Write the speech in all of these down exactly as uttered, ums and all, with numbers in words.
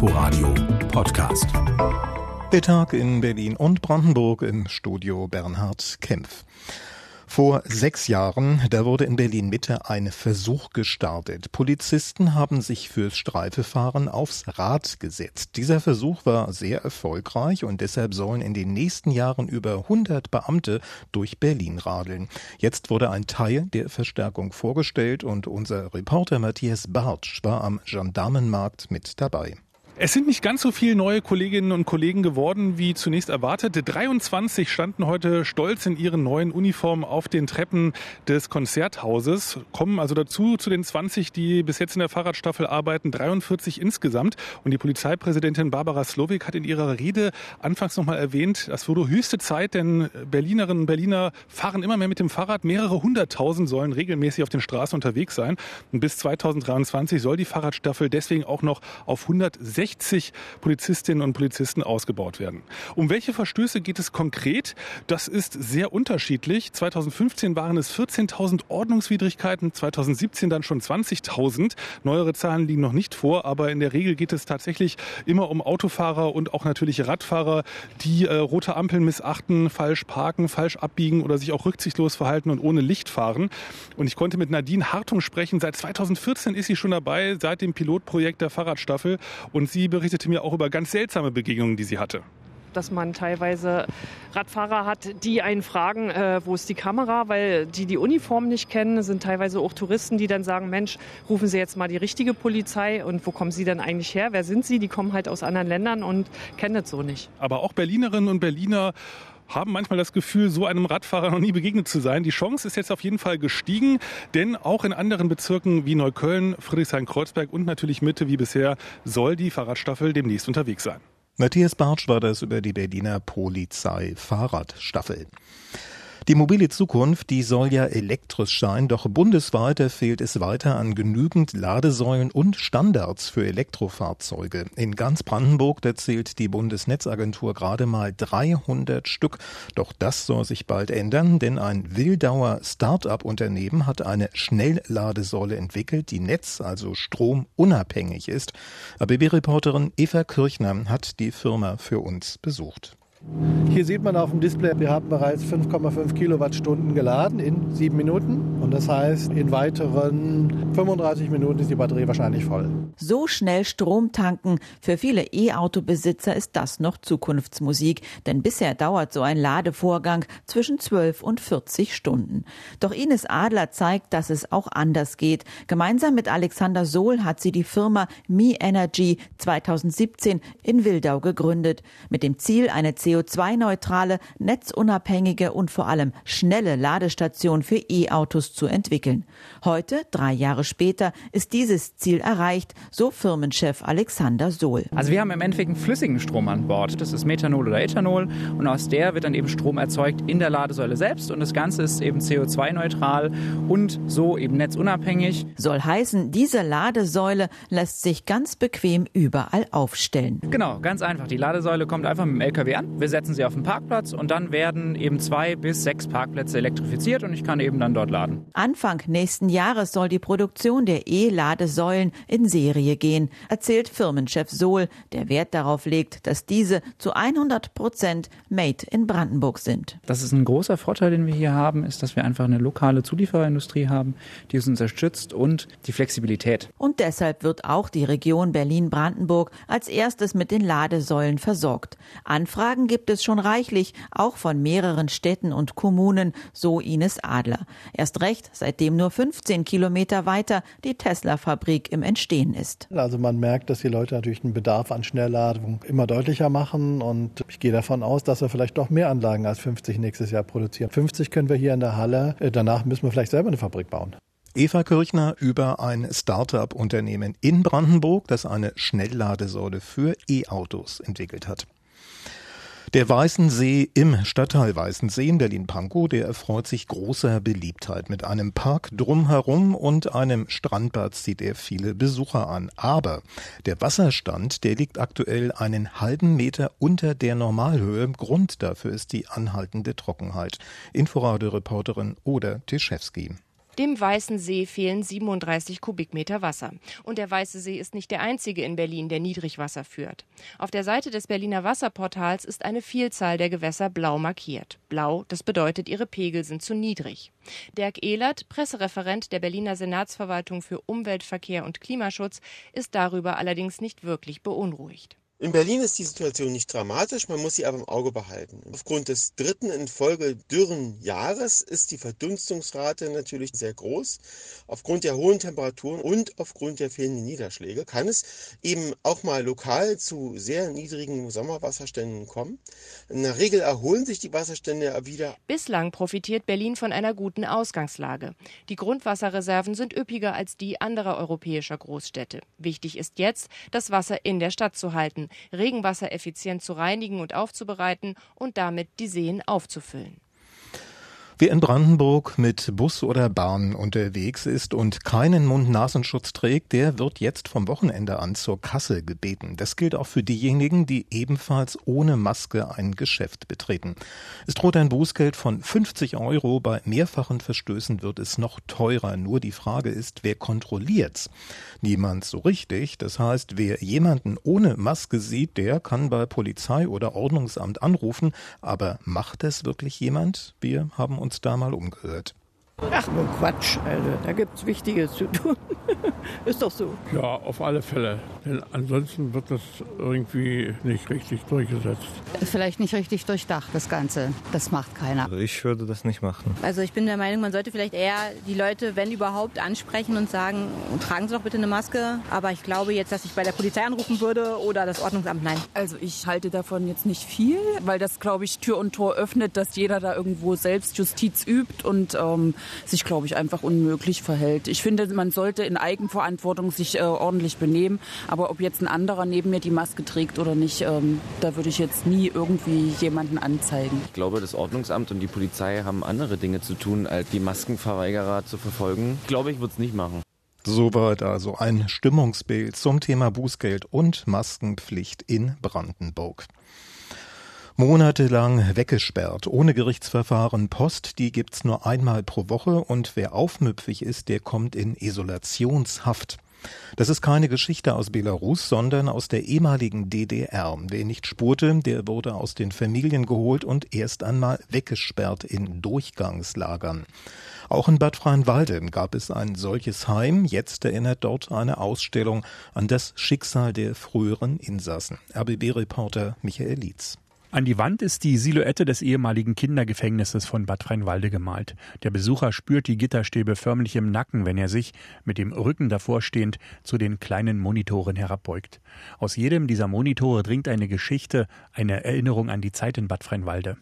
Inforadio Podcast. Der Tag in Berlin und Brandenburg, im Studio Bernhard Kempf. Vor sechs Jahren, da wurde in Berlin-Mitte ein Versuch gestartet. Polizisten haben sich fürs Streifefahren aufs Rad gesetzt. Dieser Versuch war sehr erfolgreich und deshalb sollen in den nächsten Jahren über hundert Beamte durch Berlin radeln. Jetzt wurde ein Teil der Verstärkung vorgestellt und unser Reporter Matthias Bartsch war am Gendarmenmarkt mit dabei. Es sind nicht ganz so viele neue Kolleginnen und Kollegen geworden, wie zunächst erwartet. dreiundzwanzig standen heute stolz in ihren neuen Uniformen auf den Treppen des Konzerthauses, kommen also dazu zu den zwanzig, die bis jetzt in der Fahrradstaffel arbeiten, dreiundvierzig insgesamt. Und die Polizeipräsidentin Barbara Slowik hat in ihrer Rede anfangs nochmal erwähnt, das wurde höchste Zeit, denn Berlinerinnen und Berliner fahren immer mehr mit dem Fahrrad. Mehrere hunderttausend sollen regelmäßig auf den Straßen unterwegs sein. Und bis zweitausenddreiundzwanzig soll die Fahrradstaffel deswegen auch noch auf hundertsechzig Polizistinnen und Polizisten ausgebaut werden. Um welche Verstöße geht es konkret? Das ist sehr unterschiedlich. zweitausendfünfzehn waren es vierzehntausend Ordnungswidrigkeiten, zweitausendsiebzehn dann schon zwanzigtausend. Neuere Zahlen liegen noch nicht vor, aber in der Regel geht es tatsächlich immer um Autofahrer und auch natürlich Radfahrer, die äh, rote Ampeln missachten, falsch parken, falsch abbiegen oder sich auch rücksichtslos verhalten und ohne Licht fahren. Und ich konnte mit Nadine Hartung sprechen. Seit zweitausendvierzehn ist sie schon dabei, seit dem Pilotprojekt der Fahrradstaffel. Und sie berichtete mir auch über ganz seltsame Begegnungen, die sie hatte. Dass man teilweise Radfahrer hat, die einen fragen, äh, wo ist die Kamera, weil die die Uniform nicht kennen, sind teilweise auch Touristen, die dann sagen, Mensch, rufen Sie jetzt mal die richtige Polizei und wo kommen Sie denn eigentlich her, wer sind Sie? Die kommen halt aus anderen Ländern und kennen das so nicht. Aber auch Berlinerinnen und Berliner haben manchmal das Gefühl, so einem Radfahrer noch nie begegnet zu sein. Die Chance ist jetzt auf jeden Fall gestiegen, denn auch in anderen Bezirken wie Neukölln, Friedrichshain-Kreuzberg und natürlich Mitte wie bisher soll die Fahrradstaffel demnächst unterwegs sein. Matthias Bartsch war das über die Berliner Polizei-Fahrradstaffel. Die mobile Zukunft, die soll ja elektrisch sein, doch bundesweit fehlt es weiter an genügend Ladesäulen und Standards für Elektrofahrzeuge. In ganz Brandenburg, da zählt die Bundesnetzagentur gerade mal dreihundert Stück. Doch das soll sich bald ändern, denn ein Wildauer Start-up-Unternehmen hat eine Schnellladesäule entwickelt, die netz-, also stromunabhängig ist. A B B-Reporterin Eva Kirchner hat die Firma für uns besucht. Hier sieht man auf dem Display, wir haben bereits fünf Komma fünf Kilowattstunden geladen in sieben Minuten. Und das heißt, in weiteren fünfunddreißig Minuten ist die Batterie wahrscheinlich voll. So schnell Strom tanken, für viele E-Auto-Besitzer ist das noch Zukunftsmusik. Denn bisher dauert so ein Ladevorgang zwischen zwölf und vierzig Stunden. Doch Ines Adler zeigt, dass es auch anders geht. Gemeinsam mit Alexander Sohl hat sie die Firma MiEnergy zweitausendsiebzehn in Wildau gegründet. Mit dem Ziel, eine C O zwei neutrale, netzunabhängige und vor allem schnelle Ladestation für E-Autos zu entwickeln. Heute, drei Jahre später, ist dieses Ziel erreicht, so Firmenchef Alexander Sohl. Also wir haben im Endeffekt einen flüssigen Strom an Bord. Das ist Methanol oder Ethanol und aus der wird dann eben Strom erzeugt in der Ladesäule selbst und das Ganze ist eben C O zwei neutral und so eben netzunabhängig. Soll heißen, diese Ladesäule lässt sich ganz bequem überall aufstellen. Genau, ganz einfach. Die Ladesäule kommt einfach mit dem L K W an. Wir setzen sie auf den Parkplatz und dann werden eben zwei bis sechs Parkplätze elektrifiziert und ich kann eben dann dort laden. Anfang nächsten Jahres soll die Produktion der E-Ladesäulen in Serie gehen, erzählt Firmenchef Sohl, der Wert darauf legt, dass diese zu hundert Prozent made in Brandenburg sind. Das ist ein großer Vorteil, den wir hier haben, ist, dass wir einfach eine lokale Zuliefererindustrie haben, die uns unterstützt und die Flexibilität. Und deshalb wird auch die Region Berlin-Brandenburg als erstes mit den Ladesäulen versorgt. Anfragen gibt es schon reichlich, auch von mehreren Städten und Kommunen, so Ines Adler. Erst recht, seitdem nur fünfzehn Kilometer weiter die Tesla-Fabrik im Entstehen ist. Also man merkt, dass die Leute natürlich den Bedarf an Schnellladung immer deutlicher machen und ich gehe davon aus, dass wir vielleicht noch mehr Anlagen als fünfzig nächstes Jahr produzieren. fünfzig können wir hier in der Halle, danach müssen wir vielleicht selber eine Fabrik bauen. Eva Kirchner über ein Start-up-Unternehmen in Brandenburg, das eine Schnellladesäule für E-Autos entwickelt hat. Der Weißensee im Stadtteil Weißensee in Berlin-Pankow, der erfreut sich großer Beliebtheit. Mit einem Park drumherum und einem Strandbad zieht er viele Besucher an. Aber der Wasserstand, der liegt aktuell einen halben Meter unter der Normalhöhe. Grund dafür ist die anhaltende Trockenheit. Inforadio-Reporterin Oda Tischewski. Dem Weißensee fehlen siebenunddreißig Kubikmeter Wasser. Und der Weißensee ist nicht der einzige in Berlin, der Niedrigwasser führt. Auf der Seite des Berliner Wasserportals ist eine Vielzahl der Gewässer blau markiert. Blau, das bedeutet, ihre Pegel sind zu niedrig. Dirk Ehlert, Pressereferent der Berliner Senatsverwaltung für Umwelt, Verkehr und Klimaschutz, ist darüber allerdings nicht wirklich beunruhigt. In Berlin ist die Situation nicht dramatisch, man muss sie aber im Auge behalten. Aufgrund des dritten in Folge dürren Jahres ist die Verdunstungsrate natürlich sehr groß. Aufgrund der hohen Temperaturen und aufgrund der fehlenden Niederschläge kann es eben auch mal lokal zu sehr niedrigen Sommerwasserständen kommen. In der Regel erholen sich die Wasserstände wieder. Bislang profitiert Berlin von einer guten Ausgangslage. Die Grundwasserreserven sind üppiger als die anderer europäischer Großstädte. Wichtig ist jetzt, das Wasser in der Stadt zu halten, Regenwasser effizient zu reinigen und aufzubereiten und damit die Seen aufzufüllen. Wer in Brandenburg mit Bus oder Bahn unterwegs ist und keinen Mund-Nasenschutz trägt, der wird jetzt vom Wochenende an zur Kasse gebeten. Das gilt auch für diejenigen, die ebenfalls ohne Maske ein Geschäft betreten. Es droht ein Bußgeld von fünfzig Euro. Bei mehrfachen Verstößen wird es noch teurer. Nur die Frage ist, wer kontrolliert's? Niemand so richtig. Das heißt, wer jemanden ohne Maske sieht, der kann bei Polizei oder Ordnungsamt anrufen. Aber macht das wirklich jemand? Wir haben uns uns da mal umgehört. Ach, nur Quatsch, Alter. Da gibt's Wichtiges zu tun. Ist doch so. Ja, auf alle Fälle. Denn ansonsten wird das irgendwie nicht richtig durchgesetzt. Vielleicht nicht richtig durchdacht, das Ganze. Das macht keiner. Also ich würde das nicht machen. Also ich bin der Meinung, man sollte vielleicht eher die Leute, wenn überhaupt, ansprechen und sagen, tragen Sie doch bitte eine Maske. Aber ich glaube jetzt, dass ich bei der Polizei anrufen würde oder das Ordnungsamt, nein. Also ich halte davon jetzt nicht viel, weil das, glaube ich, Tür und Tor öffnet, dass jeder da irgendwo selbst Justiz übt und ähm, sich, glaube ich, einfach unmöglich verhält. Ich finde, man sollte in Eigenverantwortung sich äh, ordentlich benehmen. Aber ob jetzt ein anderer neben mir die Maske trägt oder nicht, ähm, da würde ich jetzt nie irgendwie jemanden anzeigen. Ich glaube, das Ordnungsamt und die Polizei haben andere Dinge zu tun, als die Maskenverweigerer zu verfolgen. Ich glaube, ich würde es nicht machen. Soweit also ein Stimmungsbild zum Thema Bußgeld und Maskenpflicht in Brandenburg. Monatelang weggesperrt, ohne Gerichtsverfahren. Post, die gibt's nur einmal pro Woche und wer aufmüpfig ist, der kommt in Isolationshaft. Das ist keine Geschichte aus Belarus, sondern aus der ehemaligen D D R. Wer nicht spurte, der wurde aus den Familien geholt und erst einmal weggesperrt in Durchgangslagern. Auch in Bad Freienwalde gab es ein solches Heim. Jetzt erinnert dort eine Ausstellung an das Schicksal der früheren Insassen. R B B-Reporter Michael Lietz. An die Wand ist die Silhouette des ehemaligen Kindergefängnisses von Bad Freienwalde gemalt. Der Besucher spürt die Gitterstäbe förmlich im Nacken, wenn er sich, mit dem Rücken davor stehend, zu den kleinen Monitoren herabbeugt. Aus jedem dieser Monitore dringt eine Geschichte, eine Erinnerung an die Zeit in Bad Freienwalde.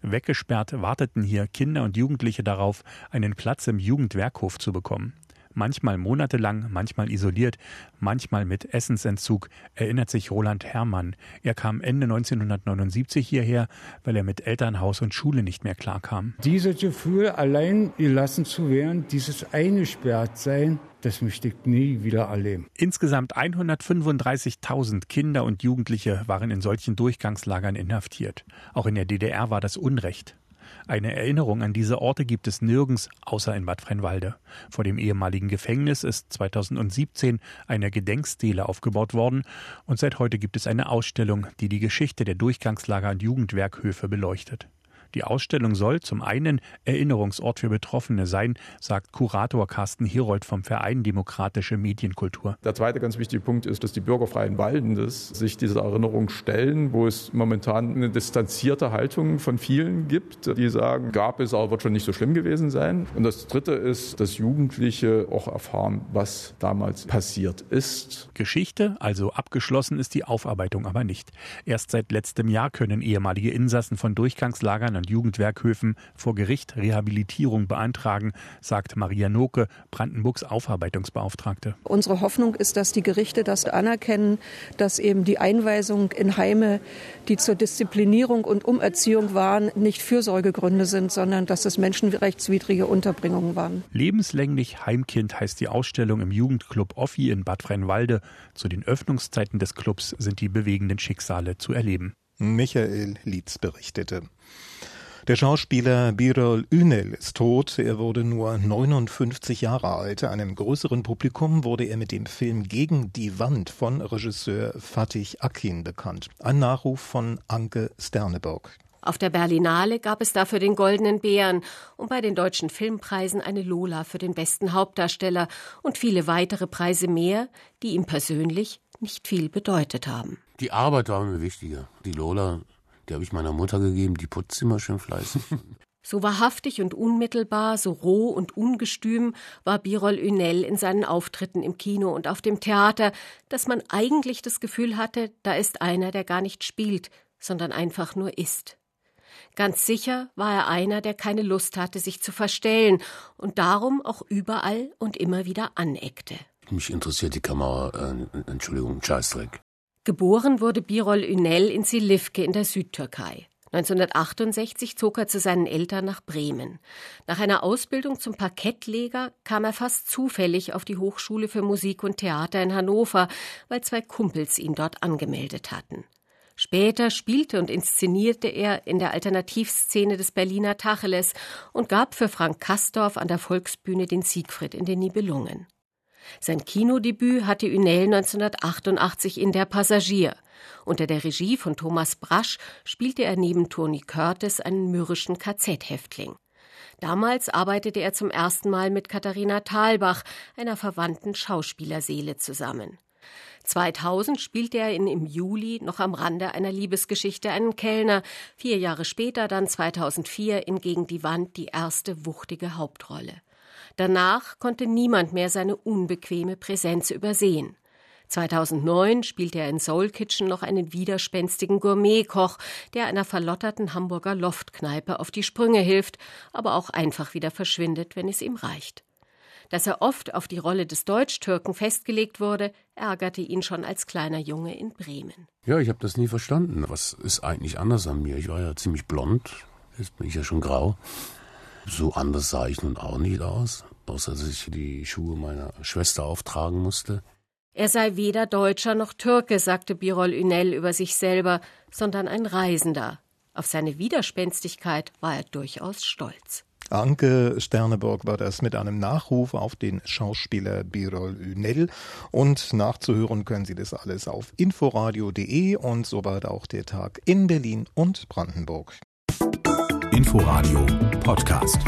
Weggesperrt warteten hier Kinder und Jugendliche darauf, einen Platz im Jugendwerkhof zu bekommen. Manchmal monatelang, manchmal isoliert, manchmal mit Essensentzug, erinnert sich Roland Herrmann. Er kam Ende neunzehnhundertneunundsiebzig hierher, weil er mit Elternhaus und Schule nicht mehr klarkam. Dieses Gefühl, allein gelassen zu werden, dieses Eingesperrtsein, das möchte ich nie wieder erleben. Insgesamt hundertfünfunddreißigtausend Kinder und Jugendliche waren in solchen Durchgangslagern inhaftiert. Auch in der D D R war das Unrecht. Eine Erinnerung an diese Orte gibt es nirgends, außer in Bad Freienwalde. Vor dem ehemaligen Gefängnis ist zweitausendsiebzehn eine Gedenkstele aufgebaut worden und seit heute gibt es eine Ausstellung, die die Geschichte der Durchgangslager und Jugendwerkhöfe beleuchtet. Die Ausstellung soll zum einen Erinnerungsort für Betroffene sein, sagt Kurator Carsten Herold vom Verein Demokratische Medienkultur. Der zweite ganz wichtige Punkt ist, dass die Bürger Freienwaldendes sich dieser Erinnerung stellen, wo es momentan eine distanzierte Haltung von vielen gibt, die sagen, gab es, aber wird schon nicht so schlimm gewesen sein. Und das dritte ist, dass Jugendliche auch erfahren, was damals passiert ist. Geschichte, also abgeschlossen ist die Aufarbeitung aber nicht. Erst seit letztem Jahr können ehemalige Insassen von Durchgangslagern und Jugendwerkhöfen vor Gericht Rehabilitierung beantragen, sagt Maria Noke, Brandenburgs Aufarbeitungsbeauftragte. Unsere Hoffnung ist, dass die Gerichte das anerkennen, dass eben die Einweisung in Heime, die zur Disziplinierung und Umerziehung waren, nicht Fürsorgegründe sind, sondern dass es menschenrechtswidrige Unterbringungen waren. Lebenslänglich Heimkind heißt die Ausstellung im Jugendclub Offi in Bad Freienwalde. Zu den Öffnungszeiten des Clubs sind die bewegenden Schicksale zu erleben. Michael Lietz berichtete. Der Schauspieler Birol Ünel ist tot. Er wurde nur neunundfünfzig Jahre alt. Einem größeren Publikum wurde er mit dem Film Gegen die Wand von Regisseur Fatih Akin bekannt. Ein Nachruf von Anke Sterneburg. Auf der Berlinale gab es dafür den Goldenen Bären und bei den Deutschen Filmpreisen eine Lola für den besten Hauptdarsteller und viele weitere Preise mehr, die ihm persönlich nicht viel bedeutet haben. Die Arbeit war mir wichtiger. Die Lola, die habe ich meiner Mutter gegeben, die putzt immer schön fleißig. So wahrhaftig und unmittelbar, so roh und ungestüm war Birol Ünel in seinen Auftritten im Kino und auf dem Theater, dass man eigentlich das Gefühl hatte, da ist einer, der gar nicht spielt, sondern einfach nur ist. Ganz sicher war er einer, der keine Lust hatte, sich zu verstellen und darum auch überall und immer wieder aneckte. Mich interessiert die Kamera, äh, Entschuldigung, Scheißdreck. Geboren wurde Birol Ünel in Silifke in der Südtürkei. neunzehnhundertachtundsechzig zog er zu seinen Eltern nach Bremen. Nach einer Ausbildung zum Parkettleger kam er fast zufällig auf die Hochschule für Musik und Theater in Hannover, weil zwei Kumpels ihn dort angemeldet hatten. Später spielte und inszenierte er in der Alternativszene des Berliner Tacheles und gab für Frank Castorf an der Volksbühne den Siegfried in den Nibelungen. Sein Kinodebüt hatte Ünel neunzehnhundertachtundachtzig in Der Passagier. Unter der Regie von Thomas Brasch spielte er neben Toni Curtis einen mürrischen K Z-Häftling. Damals arbeitete er zum ersten Mal mit Katharina Thalbach, einer verwandten Schauspielerseele, zusammen. zweitausend spielte er in Im Juli noch am Rande einer Liebesgeschichte einen Kellner, vier Jahre später dann zweitausendvier in Gegen die Wand die erste wuchtige Hauptrolle. Danach konnte niemand mehr seine unbequeme Präsenz übersehen. zweitausendneun spielte er in Soul Kitchen noch einen widerspenstigen Gourmetkoch, der einer verlotterten Hamburger Loftkneipe auf die Sprünge hilft, aber auch einfach wieder verschwindet, wenn es ihm reicht. Dass er oft auf die Rolle des Deutsch-Türken festgelegt wurde, ärgerte ihn schon als kleiner Junge in Bremen. Ja, ich habe das nie verstanden. Was ist eigentlich anders an mir? Ich war ja ziemlich blond, jetzt bin ich ja schon grau. So anders sah ich nun auch nicht aus, außer dass ich die Schuhe meiner Schwester auftragen musste. Er sei weder Deutscher noch Türke, sagte Birol Ünel über sich selber, sondern ein Reisender. Auf seine Widerspenstigkeit war er durchaus stolz. Anke Sterneburg war das mit einem Nachruf auf den Schauspieler Birol Ünel. Und nachzuhören können Sie das alles auf inforadio punkt de und soweit auch der Tag in Berlin und Brandenburg. Inforadio Podcast.